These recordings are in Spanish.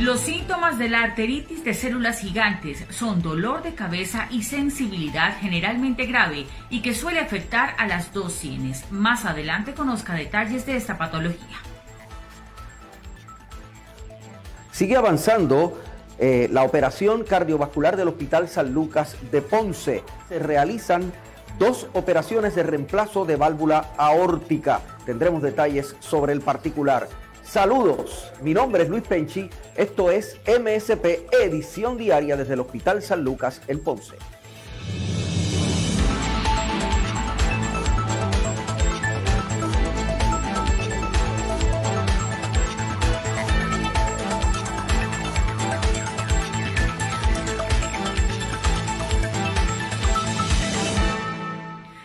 Los síntomas de la arteritis de células gigantes son dolor de cabeza y sensibilidad generalmente grave y que suele afectar a las dos sienes. Más adelante conozca detalles de esta patología. Sigue avanzando la operación cardiovascular del Hospital San Lucas de Ponce. Se realizan dos operaciones de reemplazo de válvula aórtica. Tendremos detalles sobre el particular. Saludos, mi nombre es Luis Penchi, esto es MSP Edición Diaria desde el Hospital San Lucas en Ponce.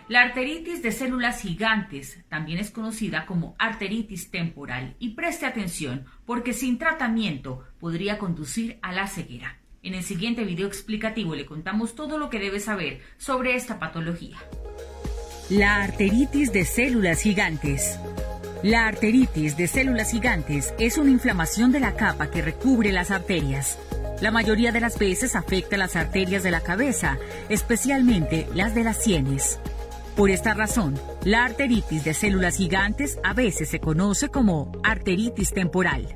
La arteritis de células gigantes también es conocida como arteritis temporal y preste atención porque sin tratamiento podría conducir a la ceguera. En el siguiente video explicativo le contamos todo lo que debe saber sobre esta patología. La arteritis de células gigantes. La arteritis de células gigantes es una inflamación de la capa que recubre las arterias. La mayoría de las veces afecta las arterias de la cabeza, especialmente las de las sienes. Por esta razón, la arteritis de células gigantes a veces se conoce como arteritis temporal.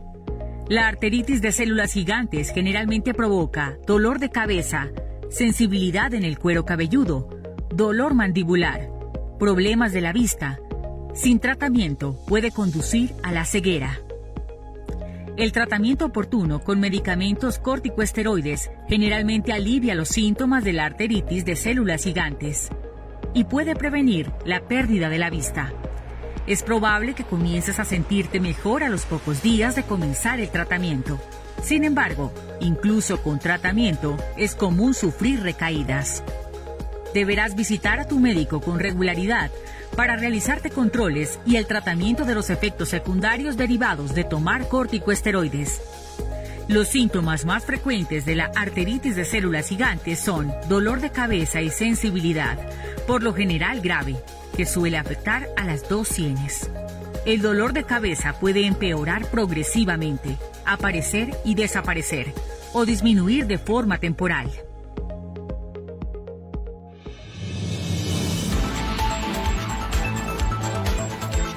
La arteritis de células gigantes generalmente provoca dolor de cabeza, sensibilidad en el cuero cabelludo, dolor mandibular, problemas de la vista. Sin tratamiento puede conducir a la ceguera. El tratamiento oportuno con medicamentos corticosteroides generalmente alivia los síntomas de la arteritis de células gigantes y puede prevenir la pérdida de la vista. Es probable que comiences a sentirte mejor a los pocos días de comenzar el tratamiento. Sin embargo, incluso con tratamiento, es común sufrir recaídas. Deberás visitar a tu médico con regularidad para realizarte controles y el tratamiento de los efectos secundarios derivados de tomar corticosteroides. Los síntomas más frecuentes de la arteritis de células gigantes son dolor de cabeza y sensibilidad, por lo general grave, que suele afectar a las dos sienes. El dolor de cabeza puede empeorar progresivamente, aparecer y desaparecer, o disminuir de forma temporal.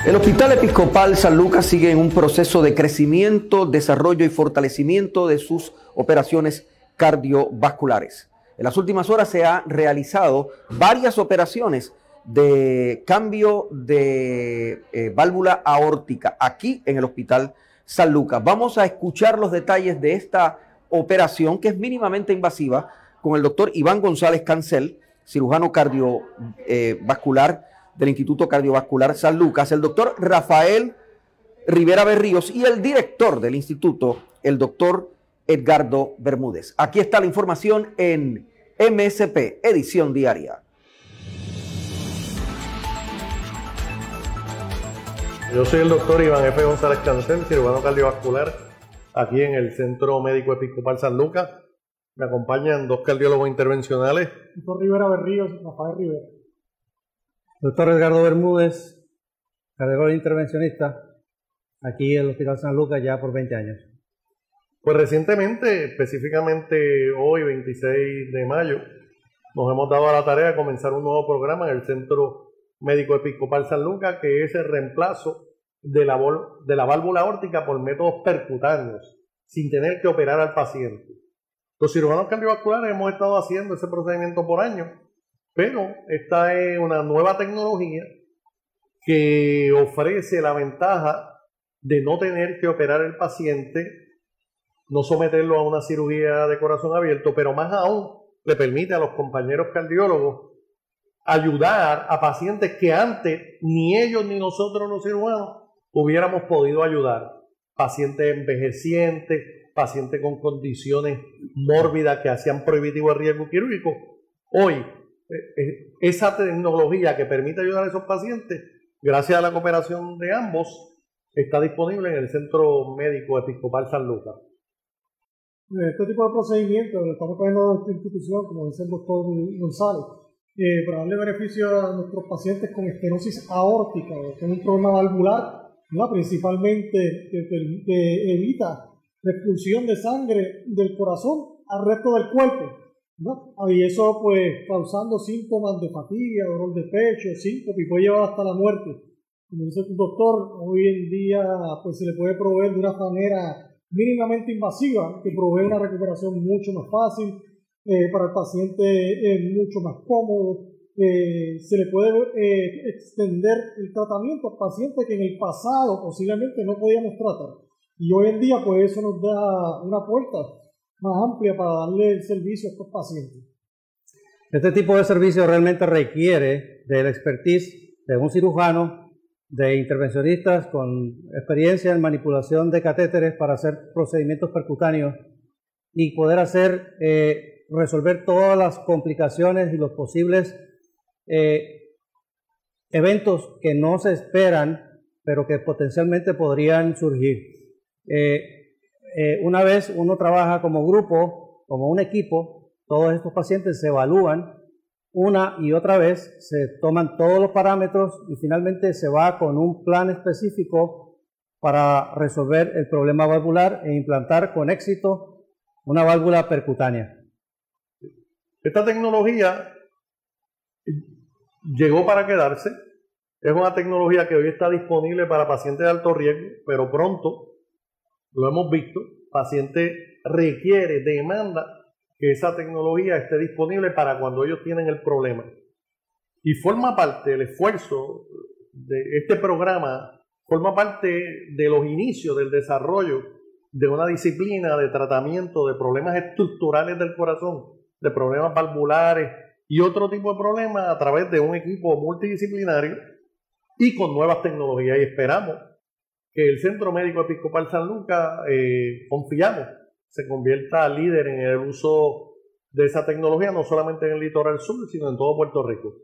El Hospital Episcopal San Lucas sigue en un proceso de crecimiento, desarrollo y fortalecimiento de sus operaciones cardiovasculares. En las últimas horas se han realizado varias operaciones de cambio de válvula aórtica aquí en el Hospital San Lucas. Vamos a escuchar los detalles de esta operación que es mínimamente invasiva con el doctor Iván González Cancel, cirujano cardiovascular del Instituto Cardiovascular San Lucas, el doctor Rafael Rivera Berríos y el director del instituto, el doctor Edgardo Bermúdez. Aquí está la información en MSP, Edición Diaria. Yo soy el doctor Iván F. González Cancel, cirujano cardiovascular, aquí en el Centro Médico Episcopal San Lucas. Me acompañan dos cardiólogos intervencionales. El doctor Rivera Berríos y Rafael Rivera. Doctor Edgardo Bermúdez, cardiólogo intervencionista, aquí en el Hospital San Lucas ya por 20 años. Pues recientemente, específicamente hoy, 26 de mayo, nos hemos dado a la tarea de comenzar un nuevo programa en el Centro Médico Episcopal San Lucas, que es el reemplazo de la válvula aórtica por métodos percutáneos, sin tener que operar al paciente. Los cirujanos cardiovasculares hemos estado haciendo ese procedimiento por años, pero esta es una nueva tecnología que ofrece la ventaja de no tener que operar al paciente, no someterlo a una cirugía de corazón abierto, pero más aún le permite a los compañeros cardiólogos ayudar a pacientes que antes ni ellos ni nosotros los cirujanos hubiéramos podido ayudar. Pacientes envejecientes, pacientes con condiciones mórbidas que hacían prohibitivo el riesgo quirúrgico. Hoy, esa tecnología que permite ayudar a esos pacientes, gracias a la cooperación de ambos, está disponible en el Centro Médico Episcopal San Lucas. Este tipo de procedimientos lo estamos trayendo a nuestra institución, como dice el doctor González, para darle beneficio a nuestros pacientes con estenosis aórtica, que es un problema valvular, ¿no? Principalmente que evita la expulsión de sangre del corazón al resto del cuerpo, ¿no? Y eso pues causando síntomas de fatiga, dolor de pecho, síncope, y puede llevar hasta la muerte. Como dice el doctor, hoy en día pues se le puede proveer de una manera mínimamente invasiva, que provee una recuperación mucho más fácil, para el paciente mucho más cómodo. Se le puede extender el tratamiento al paciente que en el pasado posiblemente no podíamos tratar. Y hoy en día pues eso nos da una puerta más amplia para darle el servicio a estos pacientes. Este tipo de servicio realmente requiere del expertise de un cirujano, de intervencionistas con experiencia en manipulación de catéteres para hacer procedimientos percutáneos y poder hacer, resolver todas las complicaciones y los posibles eventos que no se esperan, pero que potencialmente podrían surgir. Una vez uno trabaja como grupo, como un equipo, todos estos pacientes se evalúan una y otra vez, se toman todos los parámetros y finalmente se va con un plan específico para resolver el problema valvular e implantar con éxito una válvula percutánea. Esta tecnología llegó para quedarse. Es una tecnología que hoy está disponible para pacientes de alto riesgo, pero pronto, lo hemos visto, paciente requiere, demanda, que esa tecnología esté disponible para cuando ellos tienen el problema. Y forma parte del esfuerzo de este programa, forma parte de los inicios del desarrollo de una disciplina de tratamiento de problemas estructurales del corazón, de problemas valvulares y otro tipo de problemas a través de un equipo multidisciplinario y con nuevas tecnologías. Y esperamos que el Centro Médico Episcopal San Lucas, confiamos, se convierta líder en el uso de esa tecnología, no solamente en el litoral sur, sino en todo Puerto Rico.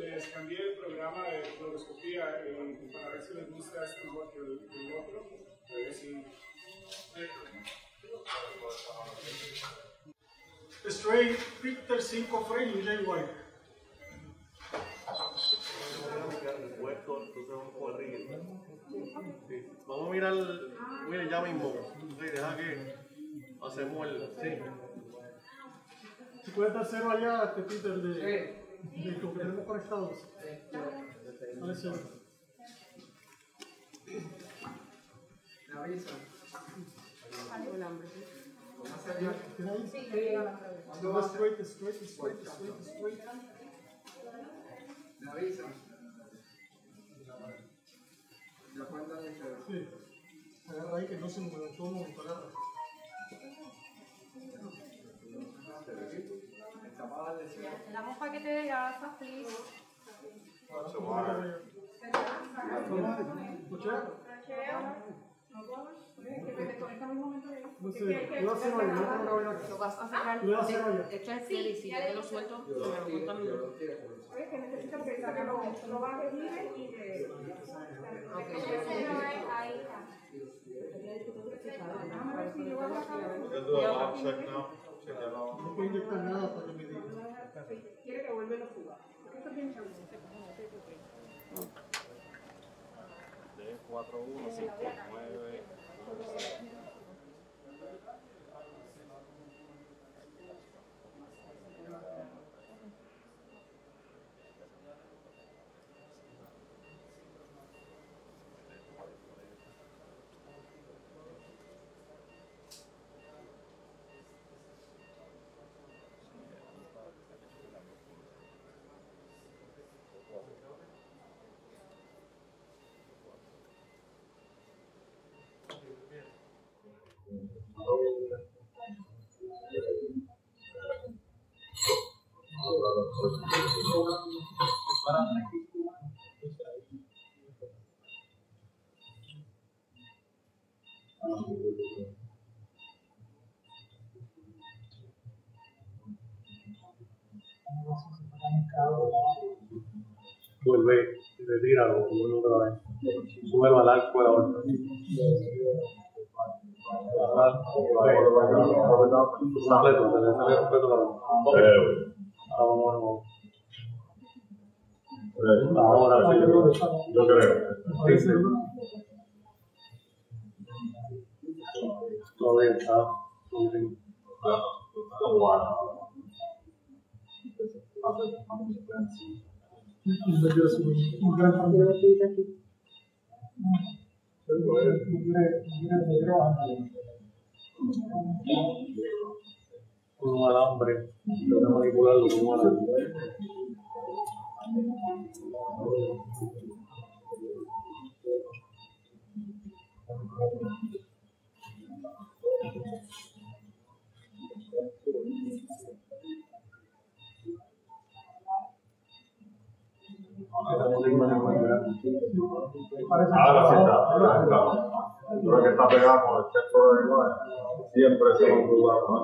Les cambié el programa de fluoroscopía para ver si les gusta este mejor que el otro. Straight Picture 5 frame y J White. Vamos a mirar, mire, ya mismo. Sí, deja que hacemos el. Sí. Si puedes dar cero allá, te pita el de. De lo que tenemos conectados. ¿Cuál es el? La brisa. El hambre. ¿Más allá? Sí, no, straight. La brisa. La cuenta de cero. Sí. Agarra ahí que no se mueve todo momentáneo. La moja que te dé gasa, please. Lo vas a sacar. Ya lo suelto. Oye, que necesito que lo bajes libre y te. Ahí está. No puedo inyectar nada para que me diga. Quiere que vuelva a los cubos. Esto tiene que volverse como un hotel. De 4, 1, 5, 9, 6. volver y retira lo vuelve otra vez. Sube al arco de la aorta. Ahora sí, yo creo. Todavía está. Un alambre, lo manipularlo con un alambre. Ahora sí está. Creo que está pegado con el texto de igual. Siempre se va a jugar, ¿no?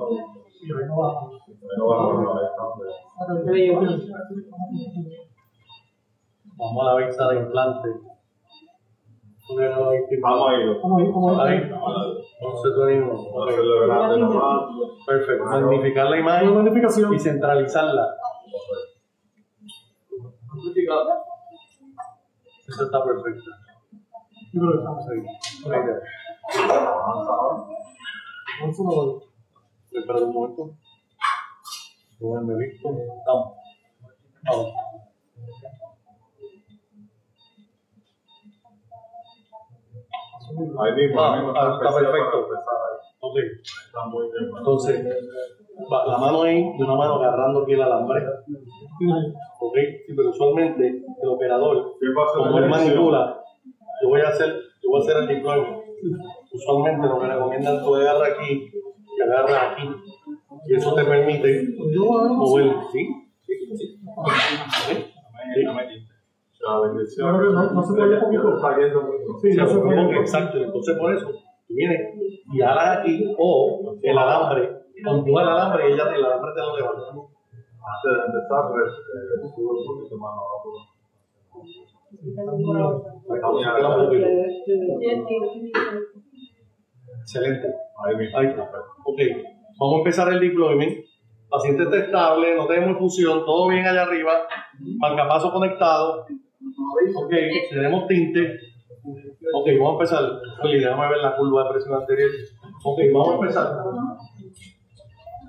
Vamos a la vista de implante. Vamos a ir. Perfecto. Magnificar la imagen y centralizarla. Esta está perfecta. Espera un momento. Déjame visto. Vamos. Ahí mismo. Está perfecto. Ok. Está muy bien. Entonces, la mano ahí, de una mano agarrando aquí el alambre. Ok, sí, pero usualmente el operador, como él manipula, yo voy a hacer el diploma. Usualmente lo que recomiendan, tú agarras aquí y agarras aquí. Y eso te permite mover. Sí. La bendición. No se puede poquito. Está yendo mucho. Sí, no se puede. Exacto. Entonces, por eso, tú vienes y agarras aquí o el alambre. Empuja el alambre y el alambre te lo levanta. Antes de empezar, subo un poquito más abajo. Excelente. Ahí está. Ok, vamos a empezar el deployment. Paciente está estable, no tenemos fusión, todo bien allá arriba. Marcapaso conectado. Ok, tenemos tinte. Ok, vamos a empezar. Déjame ver la curva de presión arterial. Ok, vamos a empezar.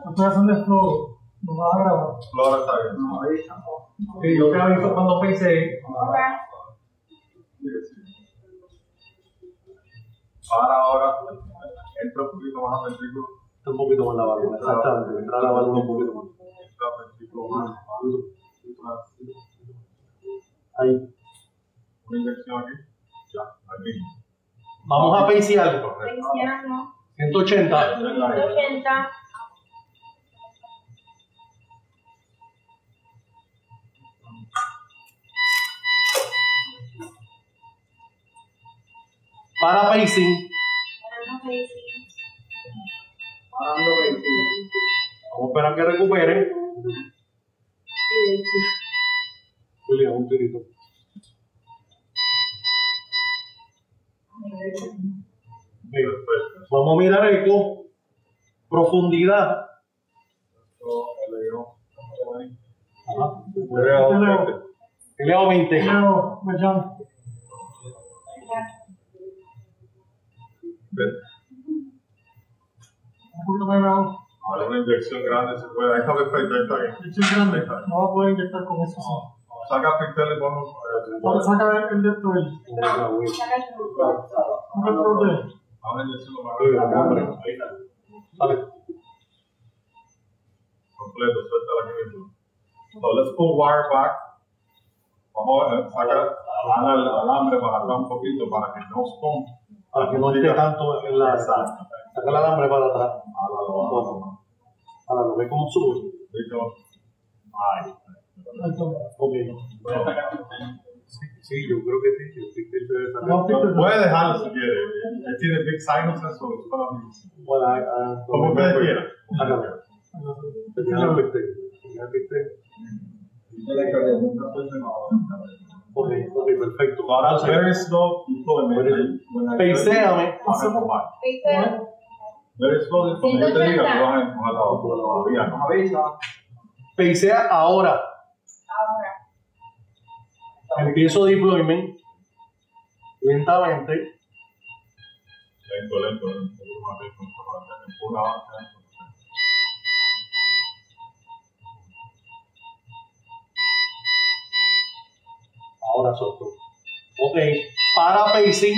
Operación de flow. No va a grabar. Ahora está bien. Sí, yo te aviso cuando pensé. Ahora, entra un poquito más al ventrículo. Entra un poquito más la válvula. Exactamente. Entra la válvula un poquito más. Entra el ventrículo más. Ahí. Una inyección aquí. Ya, ahí mismo. Vamos a peincear. 180. 180. Para pacing. Vamos a esperar que recupere. Julia, un tirito. Vamos a mirar eco. Profundidad. LEO 20. Ahora una inyección grande se puede. Ahí está perfecto, ahí está bien. Inyección grande, no va a poder inyectar con eso. Saca el pincel y ponlo. Saca el dedo ahí. Ahora inyección lo más. Ahí está. Sale. Completo, suéltala aquí mismo. So let's pull wire back. Vamos a sacar el alambre para acá un poquito para que no se ponga. Para que no esté tanto en la. Saca el alambre para atrás. Ahora lo ve como sube. Ahí. Ok. Sí, yo creo que sí. Puede dejarlo si quiere. Él tiene big sinus sensores para mí. Como ustedes quieran. Tiene el piste. Ok, perfecto. Ahora where is the employment? Peiséame. Peiséame. Where is the employment? Yo te digo, no vas a encontrar todavía, no avisa. Peisea ahora. Ahora. Empiezo deployment. Lentamente. Lento. Ahora soltó. Ok, para pacing.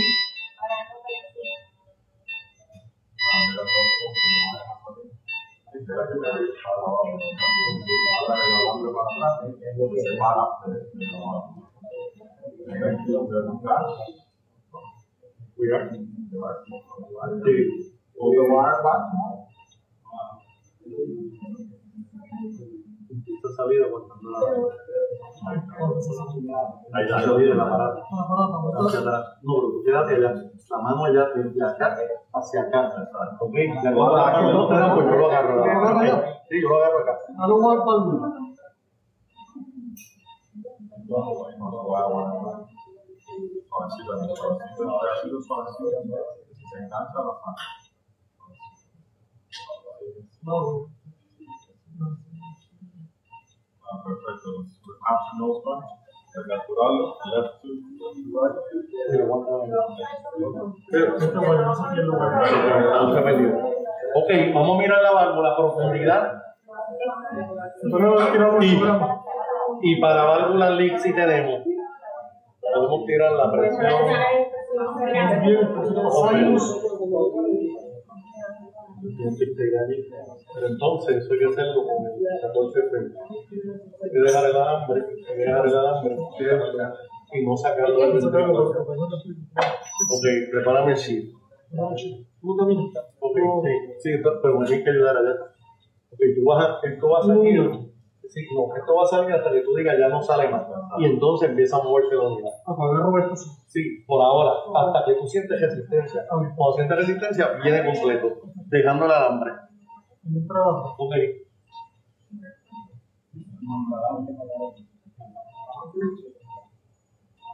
Está salido cuando ahí la salida de la parada. Hacia atrás. No, pero quédate allá. La mano allá de acá hacia acá. Ok. La mano no te da, pues yo lo agarro. Sí, yo lo agarro acá. No lo muevo para el mundo. Se engancha la mano. No. Perfecto. Optional one. El natural, left to right. Ok, vamos a mirar la válvula, profundidad. Y para válvula leak si tenemos. Podemos tirar la presión. Pero entonces eso hay que hacerlo con el 14 frente. Hay que dejar el alambre, y no sacarlo del 24. Ok, prepárame el chip. Ok, sí, pero me tienes que ayudar allá. Ok, esto va a salir. Sí, no, esto va a salir hasta que tú digas ya no sale más. Y entonces empieza a moverse la unidad. Roberto. Sí, por ahora, hasta que tú sientes resistencia. Cuando sientes resistencia, viene completo, dejando el alambre. Ok.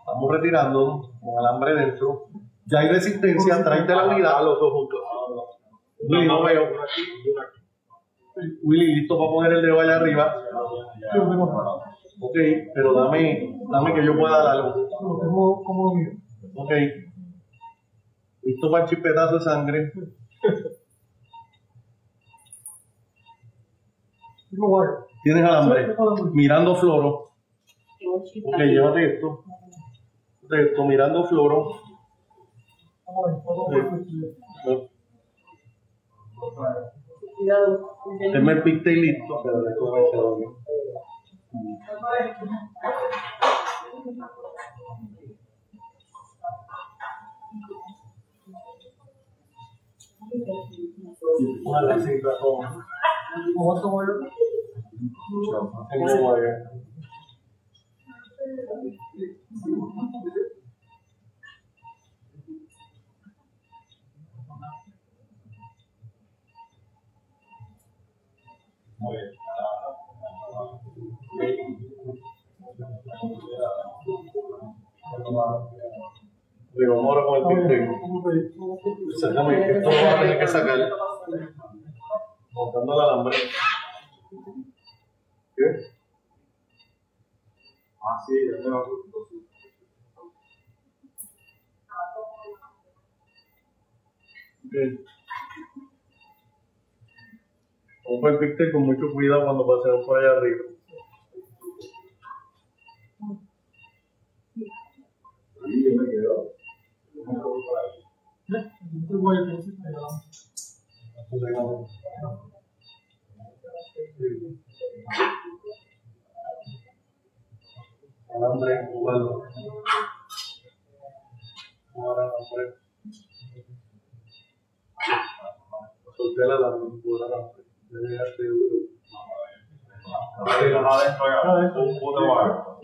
Estamos retirando con alambre dentro. Ya hay resistencia, tráete la unidad a los dos juntos. Willy, no veo. Willy, listo para poner el dedo allá arriba. Ok, pero dame que yo pueda dar algo. Ok. Listo para el chispetazo de sangre. Tienes alambre, mirando floro. Ok, llévate esto. Mirando floro. Tenme el piste y listo. Pero esto va a ser obvio. Una lacita con. What's the wire? Single wire. Digo, ahora con el pisteo. Sácame, que esto va a tener que sacar. Montando el alambre. ¿Qué? Ah, sí, ya me va. Bien. Ojo el píxel con mucho cuidado cuando pasemos por allá arriba. Ahí yo me quedo. Alambre jugando. Ahora alambre. Solté la alambre, pura alambre. Dejarte duro. Un puto barco.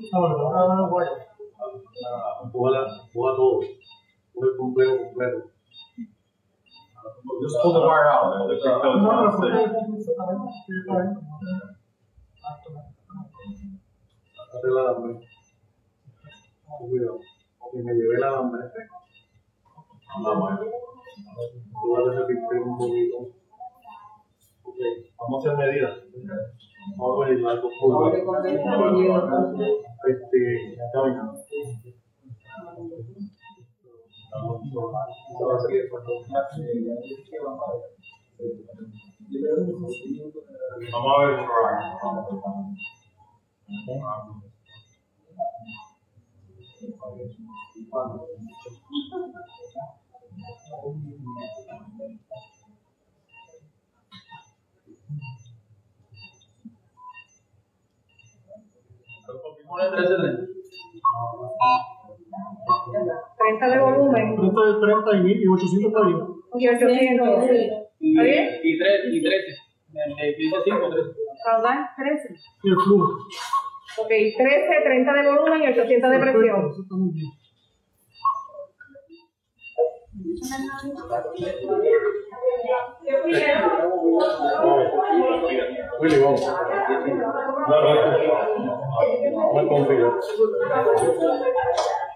Empuja todo. Muy completo. Just pull the wire out. The crystal is going to stay. Adelante. Cuidado. y me llevé la hambre. Vamos a repetir un poquito. Ok, vamos a hacer medidas. Vamos a llevar con fútbol. Caminando. Vamos a ver un programa. ¿30 de volumen? 30 de 30 y 800 para arriba. Y 800. ¿Está bien? Y 13. Dice 5, 13. ¿Caudal? 13. Y el flujo. Ok, 13, 30 de volumen y 800 de presión. Willy, vamos.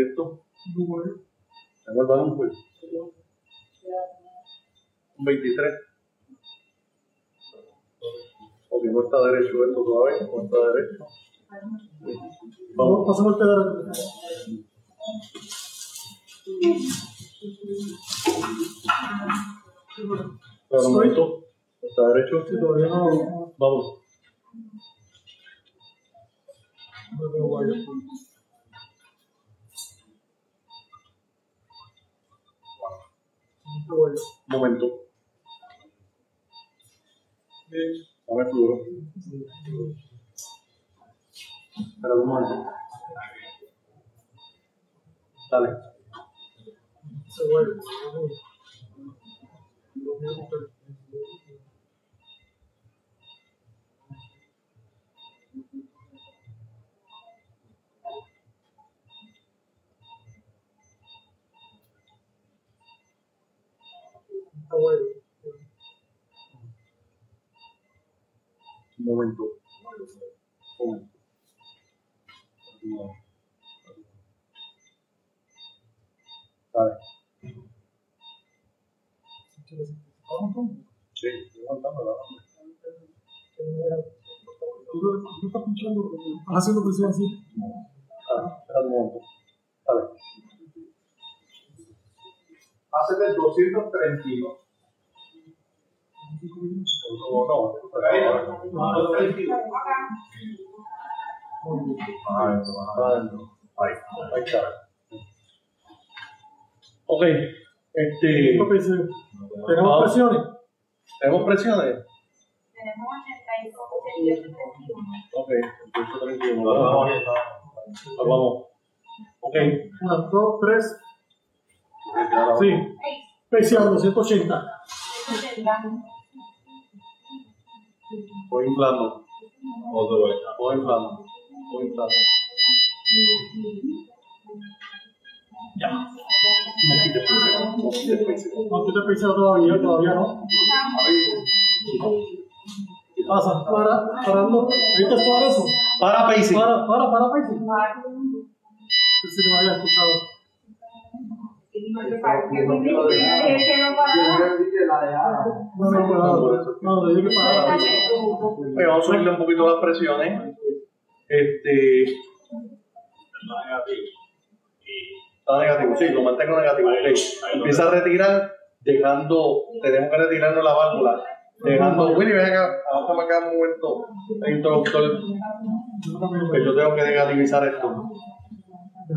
Esto, tengo el balón, pues. Un 23. Ok, no está derecho esto todavía, no está derecho. Vamos, pasamos este derecho. Pero un momento, está derecho, sí, todavía no. Vamos. No veo guayo. Momento. A ver, duro. Espera un momento. Dale. Un momento. Vale. Sí, levantando la mano. ¿Tú estás pinchando? ¿Estás haciendo presión así? Espera un momento. Vale. Haces el 232. Ok, ¿tenemos presiones? ¿Tenemos presiones? Tenemos 85. Ok, 831. Vamos. Ok, 1, 2, 3. Sí, presión 280. 280. Voy inflando. Voy inflando. Voy inflando. Ya. No quita presión. No quita presión todavía, ¿no? Pasa, para, parando. ¿Viste esto eso? Para, Paisy. Para, Paisy. Si no había escuchado. No, vamos a subirle un poquito las presiones. Está negativo, sí, lo mantengo negativo. Okay. Empieza a retirar, dejando, tenemos que retirarnos la válvula, dejando, Willy, ven acá, vamos acá un momento, el introductor, que yo tengo que negativizar esto. Sí.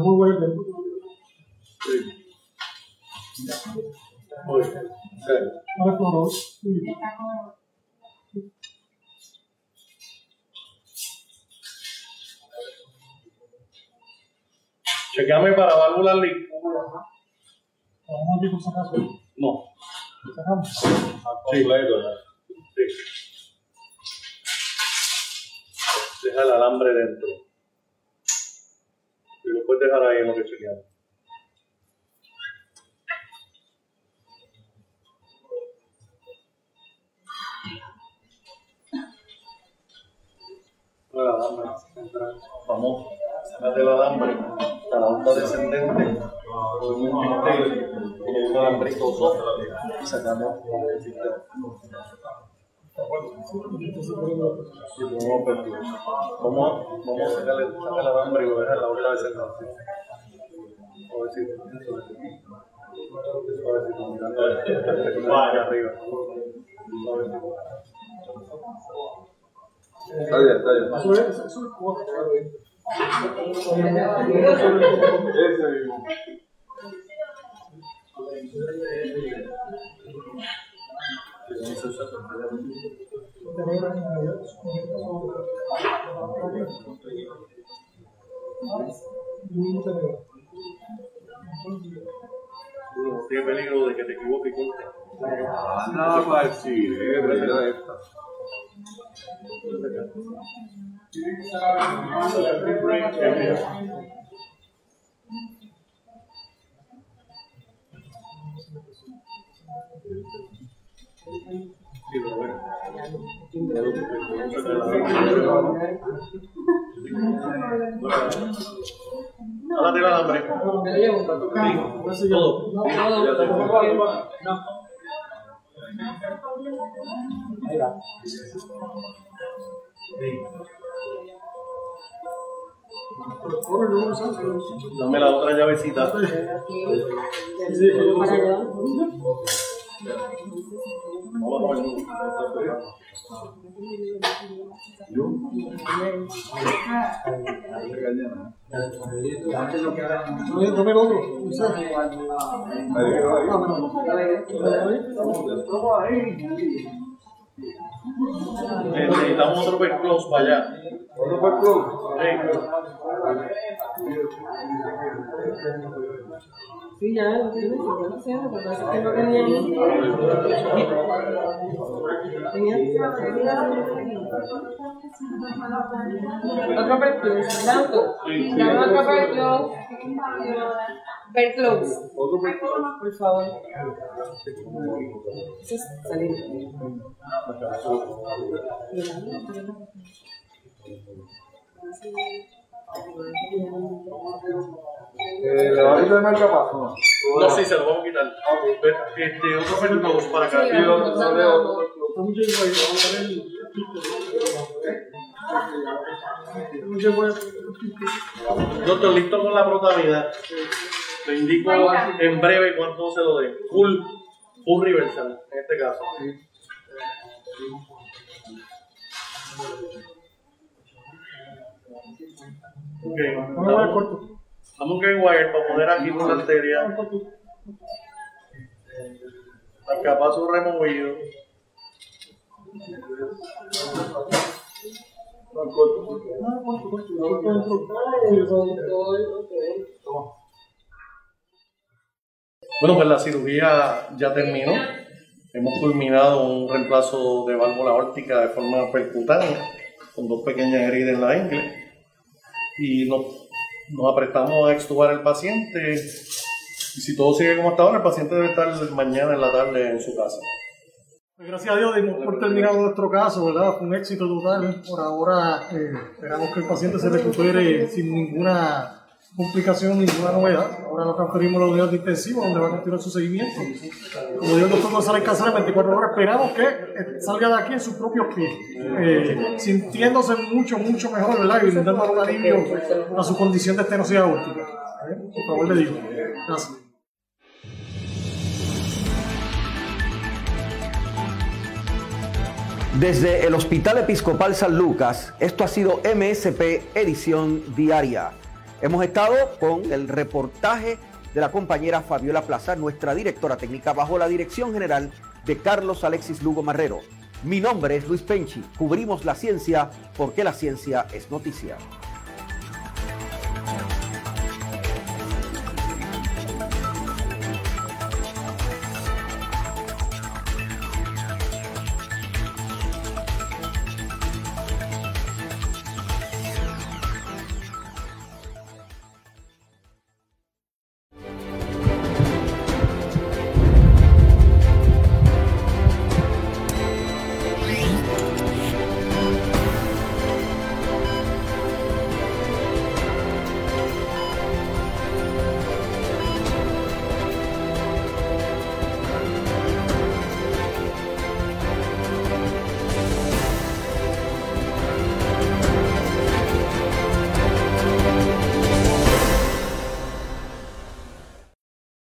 Muy bien. Okay. Chequeame para válvula líquida. ¿Vamos a ver con sacazo? No. ¿Lo sacamos? Sí. Sí. Deja el alambre dentro. Y lo puedes dejar ahí en lo que chequeamos. El alambre. Vamos. Sácate el alambre. A la onda descendente, con un pincel y un alambrito soft, y sacamos el pincel. Vamos a sacarle el alambre y lo dejar en la olla descendente. Suavecito, mirando allá arriba. Suavecito. Está bien, está bien. Tiene peligro de que te equivoques y cortes. No, pues sí, ahora te va a dar hambre. Todo. No. Ahí va. Dame la otra llavecita. Necesitamos otro perclose para allá. ¿Otro perclose? Sí, ya lo tiene, yo no sé, lo que pasa es que no tenía ni... Otro perclose, ¿tanto? Dame otro perclose. Perclose. Otro perclose. Por favor. Eso es salir. ¿Le va a ir de marca más? No, no, sí, se lo vamos a quitar. Okay. Otro perclose para acá. Sí, yo estoy listo con la protamida. Te indico en breve cuánto se lo dé. Full reversal en este caso. Ok, estamos que wire para poner aquí una arteria. Al capazo removido. Bueno, pues la cirugía ya terminó. Hemos culminado un reemplazo de válvula aórtica de forma percutánea, con dos pequeñas heridas en la ingle. Y nos aprestamos a extubar al paciente. Y si todo sigue como hasta ahora, el paciente debe estar mañana en la tarde en su casa. Gracias a Dios dimos por terminado nuestro caso, ¿verdad? Fue un éxito total. Por ahora esperamos que el paciente se recupere sin ninguna complicación, ninguna novedad. Ahora lo transferimos a la unidad de intensiva, donde va a continuar su seguimiento. Como dijo el doctor González Cancel, en 24 horas esperamos que salga de aquí en sus propios pies, sintiéndose mucho mejor, ¿verdad? Y brindando un alivio a su condición de estenosis aórtica. Por favor, le digo. Gracias. Desde el Hospital Episcopal San Lucas, esto ha sido MSP Edición Diaria. Hemos estado con el reportaje de la compañera Fabiola Plaza, nuestra directora técnica, bajo la dirección general de Carlos Alexis Lugo Marrero. Mi nombre es Luis Penchi. Cubrimos la ciencia porque la ciencia es noticia.